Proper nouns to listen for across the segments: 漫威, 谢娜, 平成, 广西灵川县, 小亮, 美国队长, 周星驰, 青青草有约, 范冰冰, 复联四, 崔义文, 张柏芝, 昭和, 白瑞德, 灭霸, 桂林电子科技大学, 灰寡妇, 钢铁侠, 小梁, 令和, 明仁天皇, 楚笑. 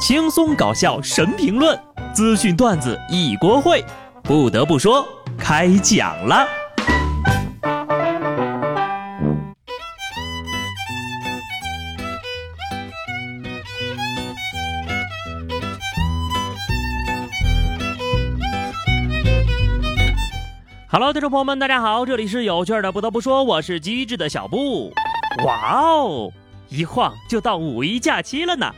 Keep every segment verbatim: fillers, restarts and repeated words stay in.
轻松搞笑神评论，资讯段子一锅烩。不得不说，开讲了。Hello， 听众朋友们，大家好，这里是有趣的。不得不说，我是机智的小布。哇哦，一晃就到五一假期了呢。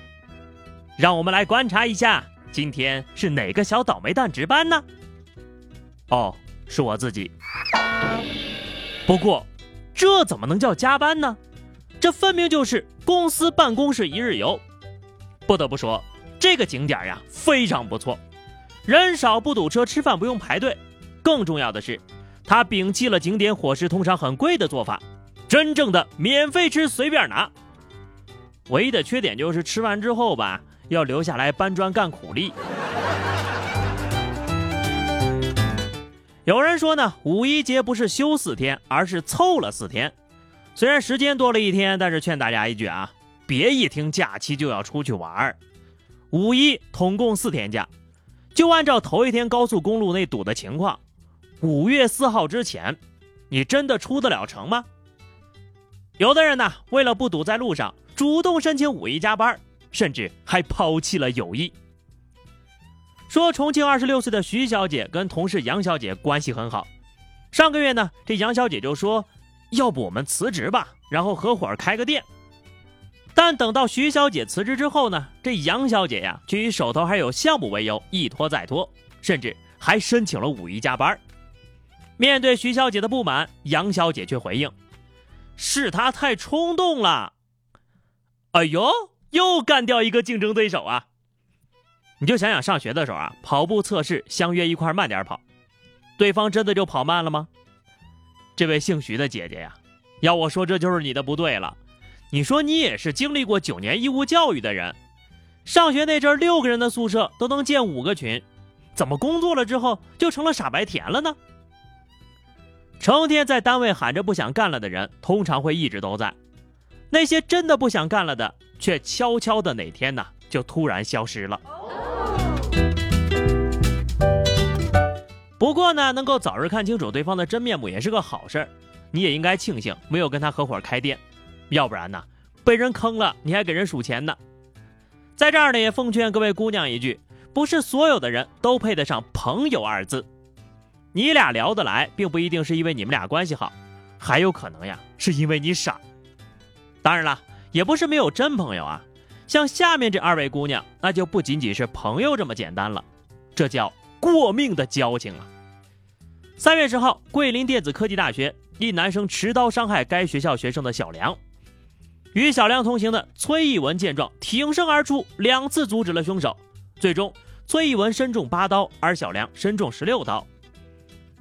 让我们来观察一下，今天是哪个小倒霉蛋值班呢？哦，是我自己。不过，这怎么能叫加班呢？这分明就是公司办公室一日游。不得不说，这个景点呀非常不错，人少不堵车，吃饭不用排队。更重要的是，他摒弃了景点伙食通常很贵的做法，真正的免费吃随便拿。唯一的缺点就是吃完之后吧，要留下来搬砖干苦力。有人说呢，五一节不是休四天，而是凑了四天。虽然时间多了一天，但是劝大家一句啊，别一听假期就要出去玩。五一统共四天假，就按照头一天高速公路那堵的情况，五月四号之前，你真的出得了城吗？有的人呢，为了不堵在路上，主动申请五一加班，甚至还抛弃了友谊。说重庆二十六岁的徐小姐跟同事杨小姐关系很好，上个月呢，这杨小姐就说，要不我们辞职吧，然后合伙开个店。但等到徐小姐辞职之后呢，这杨小姐呀，却以手头还有项目为由，一拖再拖，甚至还申请了五一加班。面对徐小姐的不满，杨小姐却回应，是她太冲动了。哎呦，又干掉一个竞争对手啊！你就想想上学的时候啊，跑步测试相约一块慢点跑，对方真的就跑慢了吗？这位姓徐的姐姐呀，要我说这就是你的不对了。你说你也是经历过九年义务教育的人，上学那阵六个人的宿舍都能建五个群，怎么工作了之后就成了傻白甜了呢？成天在单位喊着不想干了的人，通常会一直都在，那些真的不想干了的，却悄悄的哪天呢，就突然消失了。不过呢，能够早日看清楚对方的真面目也是个好事，你也应该庆幸没有跟他合伙开店，要不然呢，被人坑了你还给人数钱呢。在这儿呢，也奉劝各位姑娘一句，不是所有的人都配得上朋友二字。你俩聊得来并不一定是因为你们俩关系好，还有可能呀是因为你傻。当然了，也不是没有真朋友啊，像下面这二位姑娘那就不仅仅是朋友这么简单了，这叫过命的交情啊。三月十号，桂林电子科技大学一男生持刀伤害该学校学生的小梁。与小亮同行的崔义文见状挺身而出，两次阻止了凶手，最终崔义文身中八刀，而小亮身中十六刀。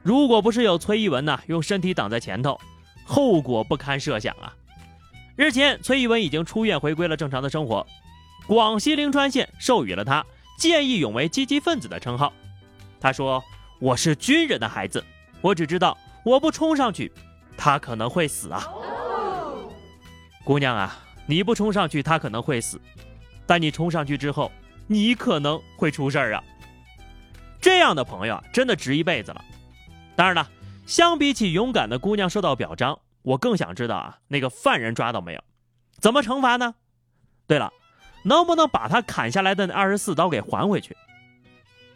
如果不是有崔义文呢用身体挡在前头，后果不堪设想啊。日前崔义文已经出院，回归了正常的生活，广西灵川县授予了他见义勇为积极分子的称号。他说，我是军人的孩子，我只知道我不冲上去他可能会死啊。姑娘啊，你不冲上去他可能会死，但你冲上去之后你可能会出事儿啊。这样的朋友啊，真的值一辈子了。当然了，相比起勇敢的姑娘受到表彰，我更想知道啊，那个犯人抓到没有，怎么惩罚呢？对了，能不能把他砍下来的那二十四刀给还回去？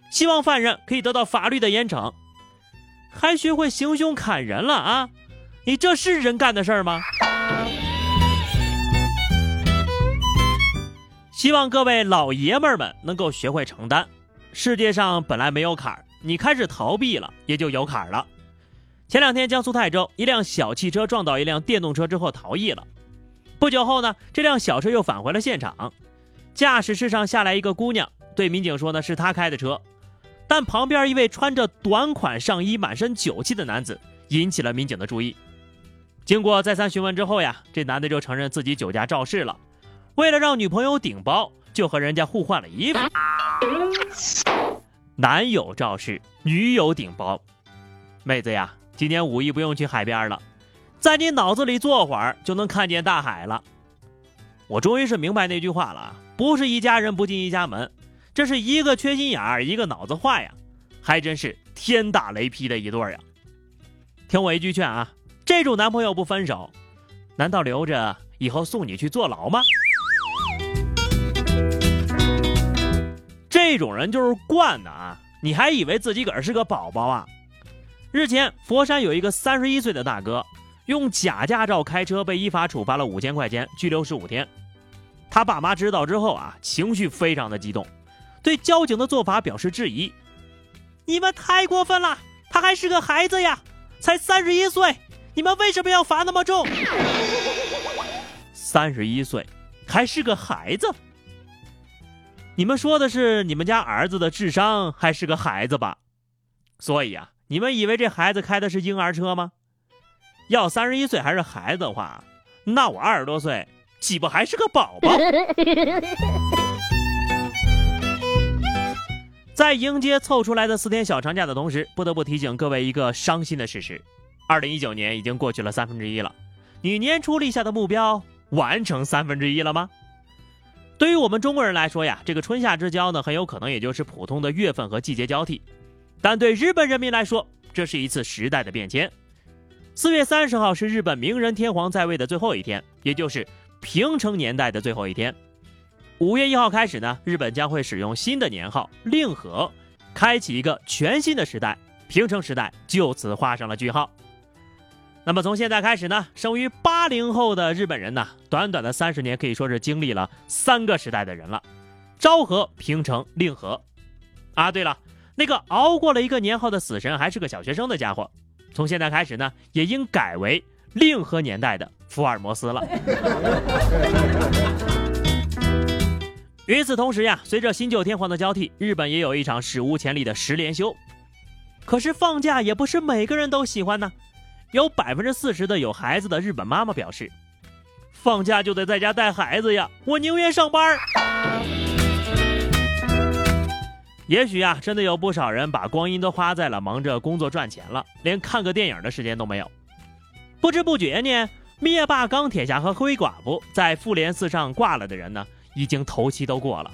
希望犯人可以得到法律的严惩。还学会行凶砍人了啊，你这是人干的事儿吗？希望各位老爷们儿们能够学会承担，世界上本来没有坎儿，你开始逃避了，也就有坎儿了。前两天江苏泰州，一辆小汽车撞到一辆电动车之后逃逸了，不久后呢，这辆小车又返回了现场。驾驶室上下来一个姑娘，对民警说呢，是她开的车，但旁边一位穿着短款上衣满身酒气的男子引起了民警的注意。经过再三询问之后呀，这男的就承认自己酒驾肇事了，为了让女朋友顶包，就和人家互换了衣服。男友肇事，女友顶包。妹子呀，今年五一不用去海边了，在你脑子里坐会儿就能看见大海了。我终于是明白那句话了，不是一家人不进一家门，这是一个缺心眼儿，一个脑子坏呀，还真是天打雷劈的一对呀。听我一句劝啊，这种男朋友不分手，难道留着以后送你去坐牢吗？这种人就是惯的啊，你还以为自己个儿是个宝宝啊？日前佛山有一个三十一岁的大哥用假驾照开车被依法处罚了五千块钱，拘留十五天。他爸妈知道之后啊，情绪非常的激动，对交警的做法表示质疑：你们太过分了，他还是个孩子呀，才三十一岁，你们为什么要罚那么重？三十一岁还是个孩子？你们说的是你们家儿子的智商还是个孩子吧？所以啊，你们以为这孩子开的是婴儿车吗？要三十一岁还是孩子的话，那我二十多岁岂不还是个宝宝？在迎接凑出来的四天小长假的同时，不得不提醒各位一个伤心的事实：二零一九年已经过去了三分之一了，你年初立下的目标完成三分之一了吗？对于我们中国人来说呀，这个春夏之交呢，很有可能也就是普通的月份和季节交替。但对日本人民来说，这是一次时代的变迁。四月三十号是日本明仁天皇在位的最后一天，也就是平成年代的最后一天。五月一号开始呢，日本将会使用新的年号令和，开启一个全新的时代，平成时代就此画上了句号。那么从现在开始呢，生于八零后的日本人呢，短短的三十年可以说是经历了三个时代的人了，昭和、平成、令和。啊，对了，那个熬过了一个年号的死神还是个小学生的家伙，从现在开始呢，也应改为令和年代的福尔摩斯了。与此同时呀，随着新旧天皇的交替，日本也有一场史无前例的十连休。可是放假也不是每个人都喜欢呢。有 百分之四十 的有孩子的日本妈妈表示，放假就得在家带孩子呀，我宁愿上班。也许啊，真的有不少人把光阴都花在了忙着工作赚钱了，连看个电影的时间都没有。不知不觉呢，灭霸、钢铁侠和灰寡妇在复联四上挂了的人呢，已经头七都过了。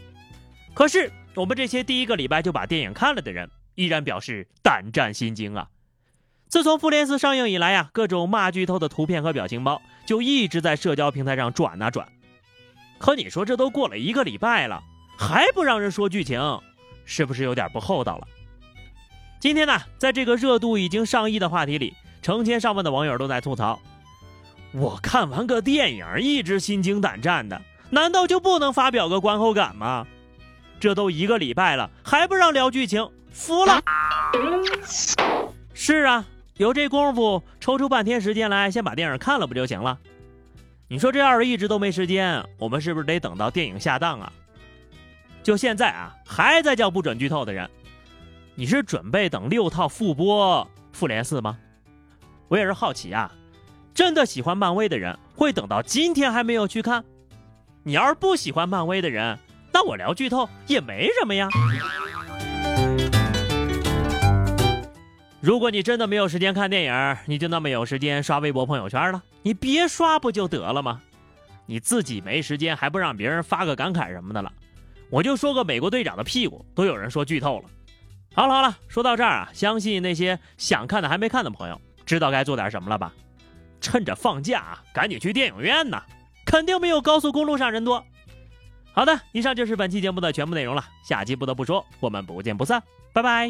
可是我们这些第一个礼拜就把电影看了的人，依然表示胆战心惊啊。自从《复联四》上映以来呀、啊，各种骂剧透的图片和表情包就一直在社交平台上转啊转。可你说这都过了一个礼拜了，还不让人说剧情，是不是有点不厚道了？今天呢、啊，在这个热度已经上亿的话题里，成千上万的网友都在吐槽：我看完个电影一直心惊胆战的，难道就不能发表个观后感吗？这都一个礼拜了，还不让聊剧情，服了！是啊。有这功夫抽出半天时间来先把电影看了不就行了？你说这要是一直都没时间，我们是不是得等到电影下档啊？就现在啊，还在叫不准剧透的人，你是准备等六套复播复联四吗？我也是好奇啊，真的喜欢漫威的人会等到今天还没有去看？你要是不喜欢漫威的人，那我聊剧透也没什么呀。如果你真的没有时间看电影，你就那么有时间刷微博朋友圈了，你别刷不就得了吗？你自己没时间还不让别人发个感慨什么的了。我就说个美国队长的屁股都有人说剧透了。好了好了，说到这儿啊，相信那些想看的还没看的朋友知道该做点什么了吧？趁着放假啊，赶紧去电影院呢，肯定没有高速公路上人多。好的，以上就是本期节目的全部内容了，下期不得不说，我们不见不散，拜拜。